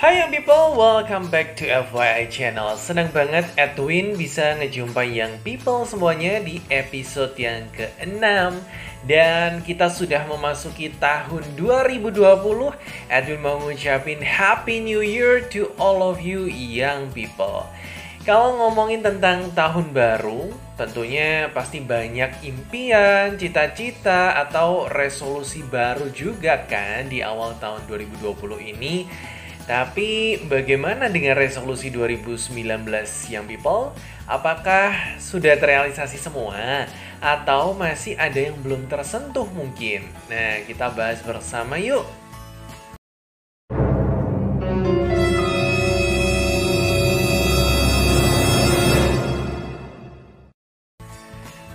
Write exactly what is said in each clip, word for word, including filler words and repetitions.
Hai young people, welcome back to F Y I channel. Senang banget Edwin bisa ngejumpai young people semuanya di episode yang keenam. Dan kita sudah memasuki tahun dua ribu dua puluh. Edwin mau ngucapin Happy New Year to all of you young people. Kalau ngomongin tentang tahun baru, tentunya pasti banyak impian, cita-cita, atau resolusi baru juga kan di awal tahun dua ribu dua puluh ini. Tapi bagaimana dengan resolusi dua ribu sembilan belas yang people? Apakah sudah terrealisasi semua? Atau masih ada yang belum tersentuh mungkin? Nah, kita bahas bersama yuk!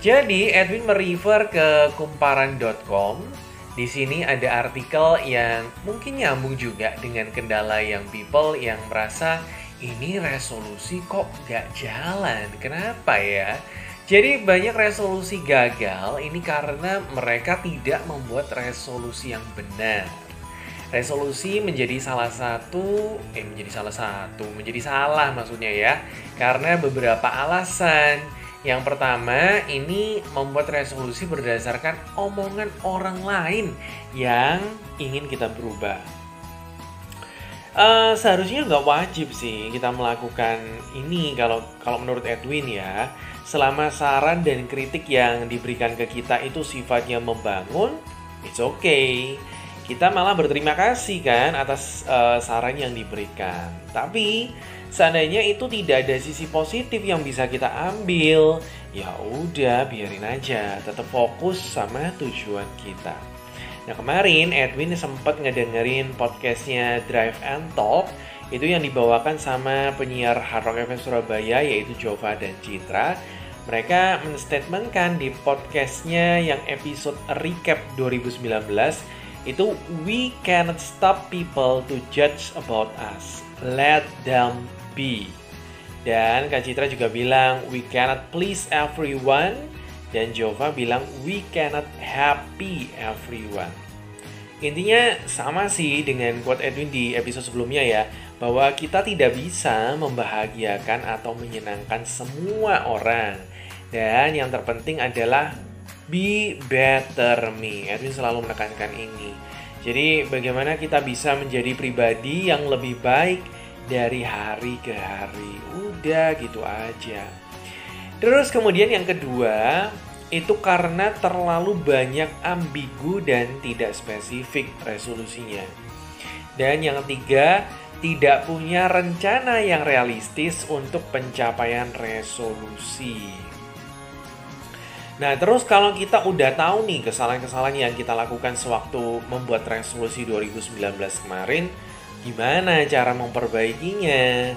Jadi, Edwin merefer ke kumparan dot com. Di sini ada artikel yang mungkin nyambung juga dengan kendala yang people yang merasa ini resolusi kok gak jalan, kenapa ya? Jadi banyak resolusi gagal ini karena mereka tidak membuat resolusi yang benar. Resolusi menjadi salah satu, eh menjadi salah satu, menjadi salah maksudnya ya, karena beberapa alasan. Yang pertama, ini membuat resolusi berdasarkan omongan orang lain yang ingin kita berubah. Uh, seharusnya nggak wajib sih kita melakukan ini kalau kalau menurut Edwin ya. Selama saran dan kritik yang diberikan ke kita itu sifatnya membangun, it's okay. Kita malah berterima kasih kan atas uh, saran yang diberikan. Tapi seandainya itu tidak ada sisi positif yang bisa kita ambil, ya udah biarin aja, tetap fokus sama tujuan kita. Nah kemarin Edwin sempat ngedengerin podcastnya Drive and Talk, itu yang dibawakan sama penyiar Hard Rock F M Surabaya yaitu Jova dan Citra. Mereka menstatementkan di podcastnya yang episode recap dua ribu sembilan belas itu we cannot stop people to judge about us, let them be. Dan Kak Citra juga bilang we cannot please everyone. Dan Jova bilang we cannot happy everyone. Intinya sama sih dengan quote Edwin di episode sebelumnya ya, bahwa kita tidak bisa membahagiakan atau menyenangkan semua orang. Dan yang terpenting adalah be better me. Edwin selalu menekankan ini. Jadi bagaimana kita bisa menjadi pribadi yang lebih baik dari hari ke hari. Udah gitu aja. Terus kemudian yang kedua, itu karena terlalu banyak ambigu dan tidak spesifik resolusinya. Dan yang ketiga, tidak punya rencana yang realistis untuk pencapaian resolusi. Nah terus kalau kita udah tahu nih kesalahan-kesalahan yang kita lakukan sewaktu membuat resolusi dua ribu sembilan belas kemarin, gimana cara memperbaikinya?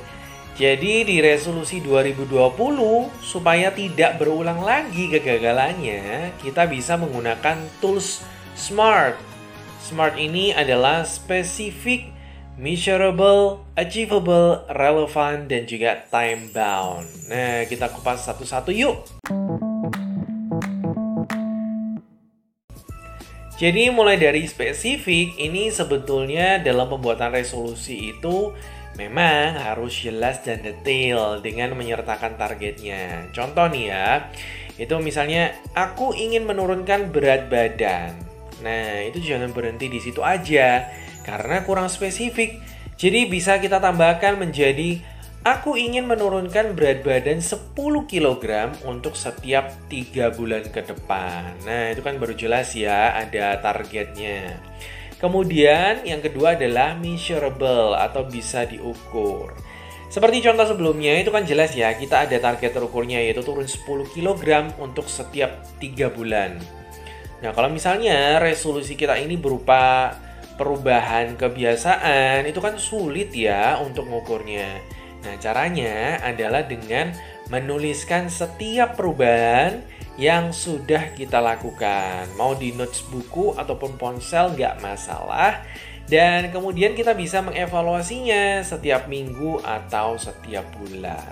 Jadi di resolusi dua ribu dua puluh, supaya tidak berulang lagi kegagalannya, kita bisa menggunakan tools SMART. SMART ini adalah specific, measurable, achievable, relevant, dan juga time bound. Nah kita kupas satu-satu yuk! Jadi mulai dari spesifik, ini sebetulnya dalam pembuatan resolusi itu memang harus jelas dan detail dengan menyertakan targetnya. Contoh nih ya, itu misalnya aku ingin menurunkan berat badan. Nah itu jangan berhenti di situ aja karena kurang spesifik. Jadi bisa kita tambahkan menjadi aku ingin menurunkan berat badan sepuluh kilogram untuk setiap tiga bulan ke depan. Nah itu kan baru jelas ya ada targetnya. Kemudian yang kedua adalah measurable atau bisa diukur. Seperti contoh sebelumnya itu kan jelas ya, kita ada target terukurnya yaitu turun sepuluh kilogram untuk setiap tiga bulan. Nah kalau misalnya resolusi kita ini berupa perubahan kebiasaan, itu kan sulit ya untuk mengukurnya. Nah caranya adalah dengan menuliskan setiap perubahan yang sudah kita lakukan. Mau di notes buku ataupun ponsel nggak masalah. Dan kemudian kita bisa mengevaluasinya setiap minggu atau setiap bulan.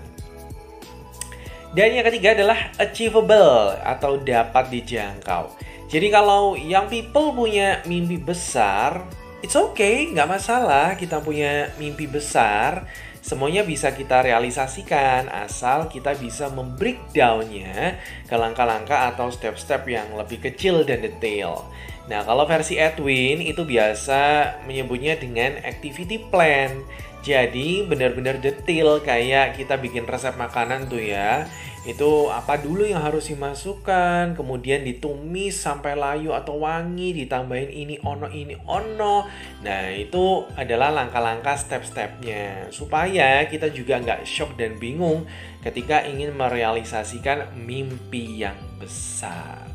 Dan yang ketiga adalah achievable atau dapat dijangkau. Jadi kalau young people punya mimpi besar, it's okay, nggak masalah kita punya mimpi besar. Semuanya bisa kita realisasikan asal kita bisa membreakdownnya ke langkah-langkah atau step-step yang lebih kecil dan detail. Nah, kalau versi Edwin itu biasa menyebutnya dengan activity plan. Jadi benar-benar detail, kayak kita bikin resep makanan tuh ya. Itu apa dulu yang harus dimasukkan, kemudian ditumis sampai layu atau wangi, ditambahin ini ono ini ono. Nah, itu adalah langkah-langkah step-stepnya. Supaya kita juga nggak shock dan bingung ketika ingin merealisasikan mimpi yang besar.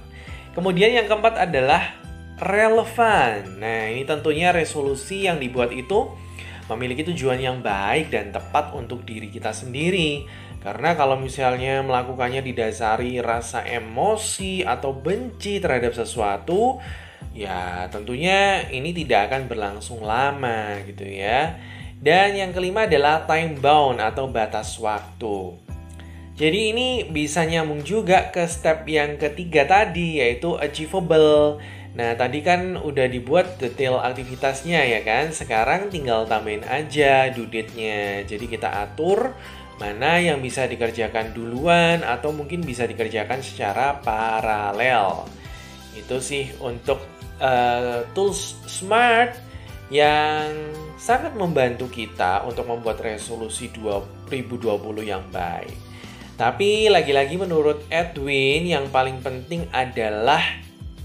Kemudian yang keempat adalah relevan. Nah, ini tentunya resolusi yang dibuat itu memiliki tujuan yang baik dan tepat untuk diri kita sendiri. Karena kalau misalnya melakukannya didasari rasa emosi atau benci terhadap sesuatu, ya tentunya ini tidak akan berlangsung lama gitu ya. Dan yang kelima adalah time bound atau batas waktu. Jadi ini bisa nyambung juga ke step yang ketiga tadi, yaitu achievable. Nah, tadi kan udah dibuat detail aktivitasnya ya kan. Sekarang tinggal tambahin aja due date-nya. Jadi kita atur mana yang bisa dikerjakan duluan atau mungkin bisa dikerjakan secara paralel. Itu sih untuk uh, tools smart yang sangat membantu kita untuk membuat resolusi dua ribu dua puluh yang baik. Tapi lagi-lagi menurut Edwin yang paling penting adalah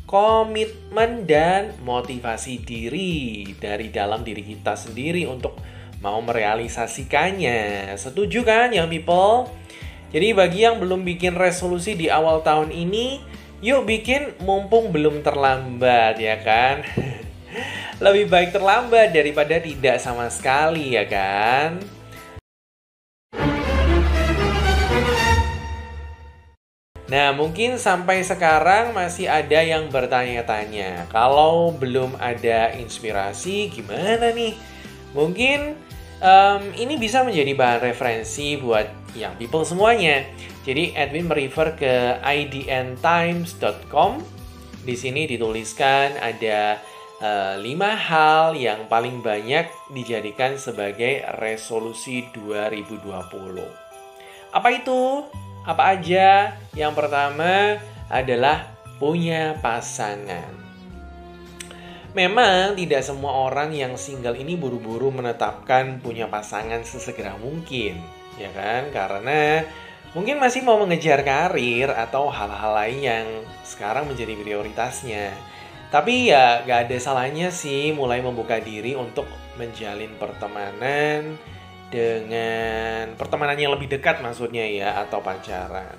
komitmen dan motivasi diri dari dalam diri kita sendiri untuk mau merealisasikannya. Setuju kan ya people? Jadi bagi yang belum bikin resolusi di awal tahun ini, yuk bikin mumpung belum terlambat ya kan? Lebih baik terlambat daripada tidak sama sekali ya kan? Nah, mungkin sampai sekarang masih ada yang bertanya-tanya, kalau belum ada inspirasi gimana nih? Mungkin um, ini bisa menjadi bahan referensi buat young people semuanya. Jadi Edwin merefer ke i d n times dot com. Di sini dituliskan ada uh, lima hal yang paling banyak dijadikan sebagai resolusi dua ribu dua puluh. Apa itu? Apa aja? Yang pertama adalah punya pasangan. Memang tidak semua orang yang single ini buru-buru menetapkan punya pasangan sesegera mungkin, ya kan? Karena mungkin masih mau mengejar karir atau hal-hal lain yang sekarang menjadi prioritasnya. Tapi ya gak ada salahnya sih mulai membuka diri untuk menjalin pertemanan, dengan pertemanan yang lebih dekat maksudnya ya, atau pacaran.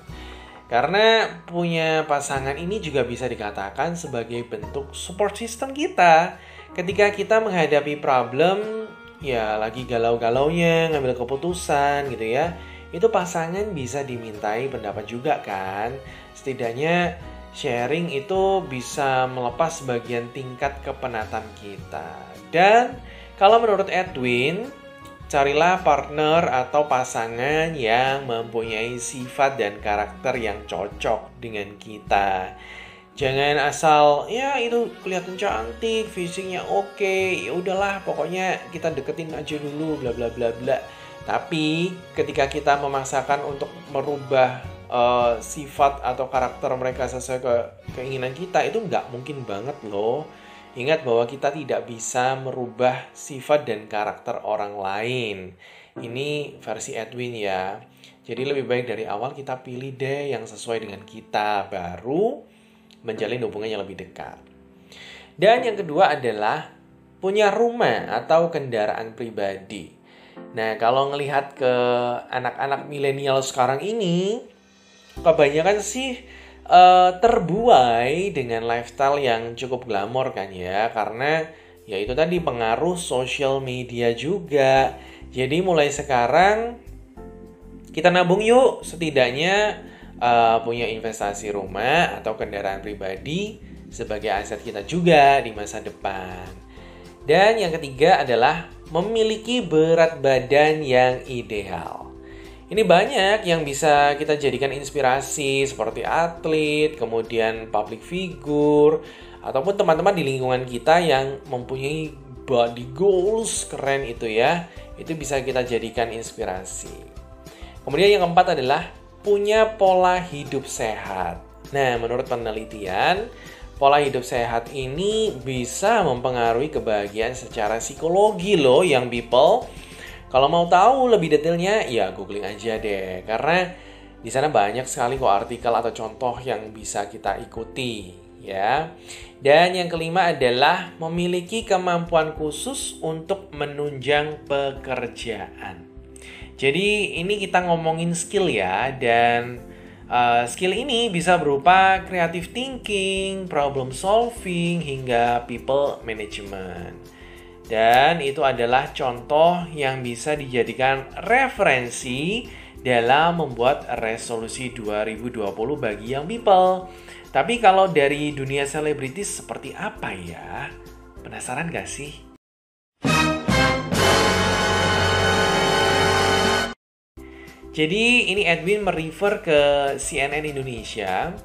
Karena punya pasangan ini juga bisa dikatakan sebagai bentuk support system kita ketika kita menghadapi problem, ya lagi galau-galaunya ngambil keputusan gitu ya. Itu pasangan bisa dimintai pendapat juga kan. Setidaknya sharing itu bisa melepas bagian tingkat kepenatan kita. Dan kalau menurut Edwin, carilah partner atau pasangan yang mempunyai sifat dan karakter yang cocok dengan kita. Jangan asal, ya itu kelihatan cantik, fisiknya oke, ya udahlah pokoknya kita deketin aja dulu, bla bla bla bla. Tapi ketika kita memaksakan untuk merubah uh, sifat atau karakter mereka sesuai ke keinginan kita, itu nggak mungkin banget loh. Ingat bahwa kita tidak bisa merubah sifat dan karakter orang lain. Ini versi Edwin ya. Jadi lebih baik dari awal kita pilih deh yang sesuai dengan kita, baru menjalin hubungan yang lebih dekat. Dan yang kedua adalah punya rumah atau kendaraan pribadi. Nah, kalau ngelihat ke anak-anak milenial sekarang ini, kebanyakan sih Uh, terbuai dengan lifestyle yang cukup glamor kan ya, karena ya itu tadi pengaruh social media juga. Jadi mulai sekarang kita nabung yuk, setidaknya uh, punya investasi rumah atau kendaraan pribadi sebagai aset kita juga di masa depan. Dan yang ketiga adalah memiliki berat badan yang ideal. Ini banyak yang bisa kita jadikan inspirasi, seperti atlet, kemudian public figure, ataupun teman-teman di lingkungan kita yang mempunyai body goals, keren itu ya. Itu bisa kita jadikan inspirasi. Kemudian yang keempat adalah punya pola hidup sehat. Nah, menurut penelitian, pola hidup sehat ini bisa mempengaruhi kebahagiaan secara psikologi loh, young people. Kalau mau tahu lebih detailnya, ya googling aja deh. Karena di sana banyak sekali kok artikel atau contoh yang bisa kita ikuti. Ya. Dan yang kelima adalah memiliki kemampuan khusus untuk menunjang pekerjaan. Jadi ini kita ngomongin skill ya, dan uh, skill ini bisa berupa creative thinking, problem solving, hingga people management. Dan itu adalah contoh yang bisa dijadikan referensi dalam membuat resolusi dua ribu dua puluh bagi young people. Tapi kalau dari dunia selebritis seperti apa ya? Penasaran gak sih? Jadi ini Edwin merefer ke C N N Indonesia.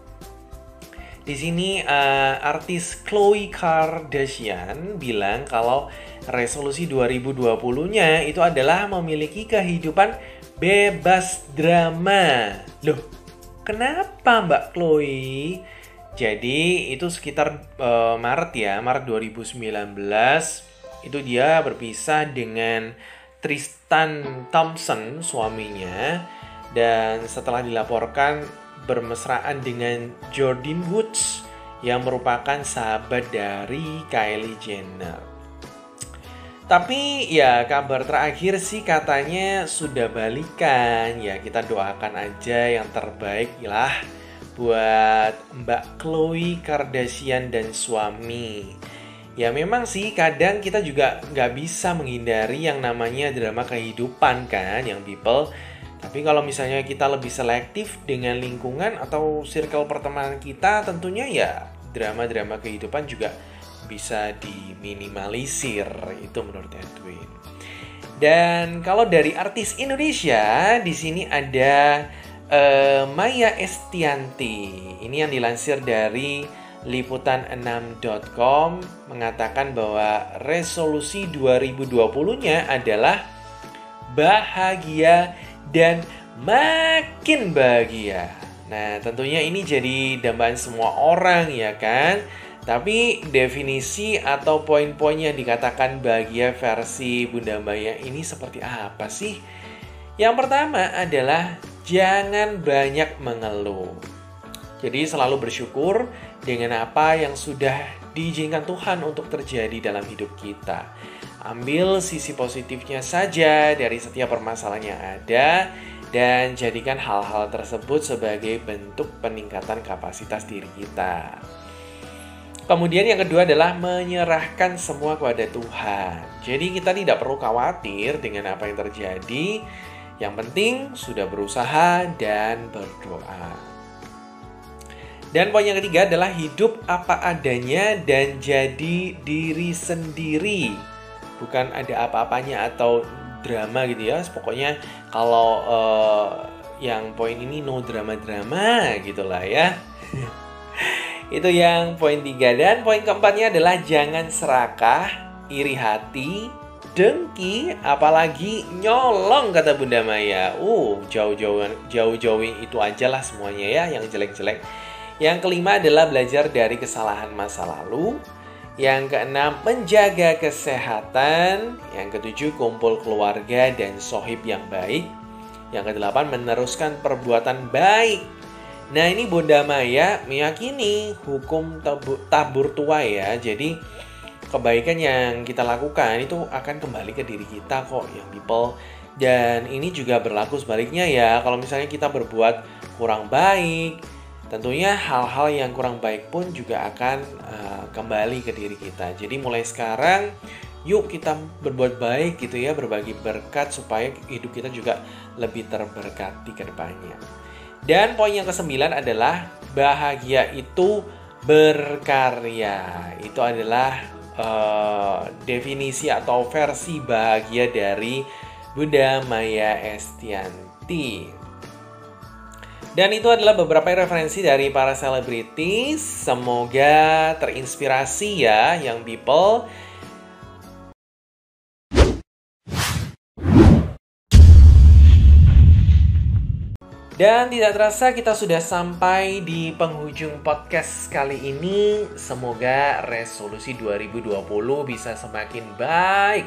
Di sini uh, artis Khloé Kardashian bilang kalau resolusi dua ribu dua puluh-nya itu adalah memiliki kehidupan bebas drama. Loh, kenapa Mbak Khloé? Jadi itu sekitar uh, Maret ya, Maret dua ribu sembilan belas. Itu dia berpisah dengan Tristan Thompson, suaminya. Dan setelah dilaporkan bermesraan dengan Jordan Woods, yang merupakan sahabat dari Kylie Jenner. Tapi ya kabar terakhir sih katanya sudah balikan. Ya kita doakan aja yang terbaik lah buat Mbak Khloé Kardashian dan suami. Ya memang sih kadang kita juga nggak bisa menghindari yang namanya drama kehidupan kan yang people. Tapi kalau misalnya kita lebih selektif dengan lingkungan atau circle pertemanan kita, tentunya ya drama-drama kehidupan juga bisa diminimalisir. Itu menurut Edwin. Dan kalau dari artis Indonesia, di sini ada uh, Maya Estianti. Ini yang dilansir dari liputan enam titik com mengatakan bahwa resolusi dua ribu dua puluh-nya adalah bahagia dan makin bahagia. Nah, tentunya ini jadi dambaan semua orang ya kan? Tapi definisi atau poin-poin yang dikatakan bahagia versi Bunda Maya ini seperti apa sih? Yang pertama adalah jangan banyak mengeluh. Jadi selalu bersyukur dengan apa yang sudah diizinkan Tuhan untuk terjadi dalam hidup kita. Ambil sisi positifnya saja dari setiap permasalahan yang ada. Dan jadikan hal-hal tersebut sebagai bentuk peningkatan kapasitas diri kita. Kemudian yang kedua adalah menyerahkan semua kepada Tuhan. Jadi kita tidak perlu khawatir dengan apa yang terjadi. Yang penting sudah berusaha dan berdoa. Dan poin yang ketiga adalah hidup apa adanya dan jadi diri sendiri. Bukan ada apa-apanya atau drama gitu ya. Pokoknya kalau uh, yang poin ini no drama-drama gitulah ya. Itu yang poin tiga. Dan poin keempatnya adalah jangan serakah, iri hati, dengki, apalagi nyolong kata Bunda Maya. Uh, jauh-jauhin, jauh-jauhin itu ajalah semuanya ya, yang jelek-jelek. Yang kelima adalah belajar dari kesalahan masa lalu. Yang keenam, menjaga kesehatan. Yang ketujuh, kumpul keluarga dan sohib yang baik. Yang kedelapan, meneruskan perbuatan baik. Nah ini Bunda Maya meyakini hukum tabur tuai ya. Jadi kebaikan yang kita lakukan itu akan kembali ke diri kita kok yang people. Dan ini juga berlaku sebaliknya ya. Kalau misalnya kita berbuat kurang baik, tentunya hal-hal yang kurang baik pun juga akan uh, kembali ke diri kita. Jadi mulai sekarang yuk kita berbuat baik gitu ya, berbagi berkat supaya hidup kita juga lebih terberkati ke depannya. Dan poin yang kesembilan adalah bahagia itu berkarya. Itu adalah uh, definisi atau versi bahagia dari Bunda Maya Estianti. Dan itu adalah beberapa referensi dari para selebritis. Semoga terinspirasi ya, young people. Dan tidak terasa kita sudah sampai di penghujung podcast kali ini. Semoga resolusi dua ribu dua puluh bisa semakin baik.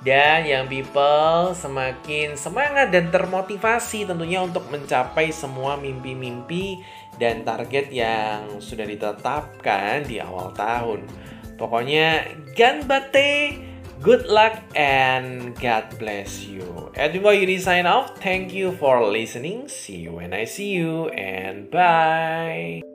Dan yang people semakin semangat dan termotivasi tentunya untuk mencapai semua mimpi-mimpi dan target yang sudah ditetapkan di awal tahun. Pokoknya ganbate, good luck and God bless you. Edwin Boyudi sign off. Thank you for listening. See you when I see you and bye.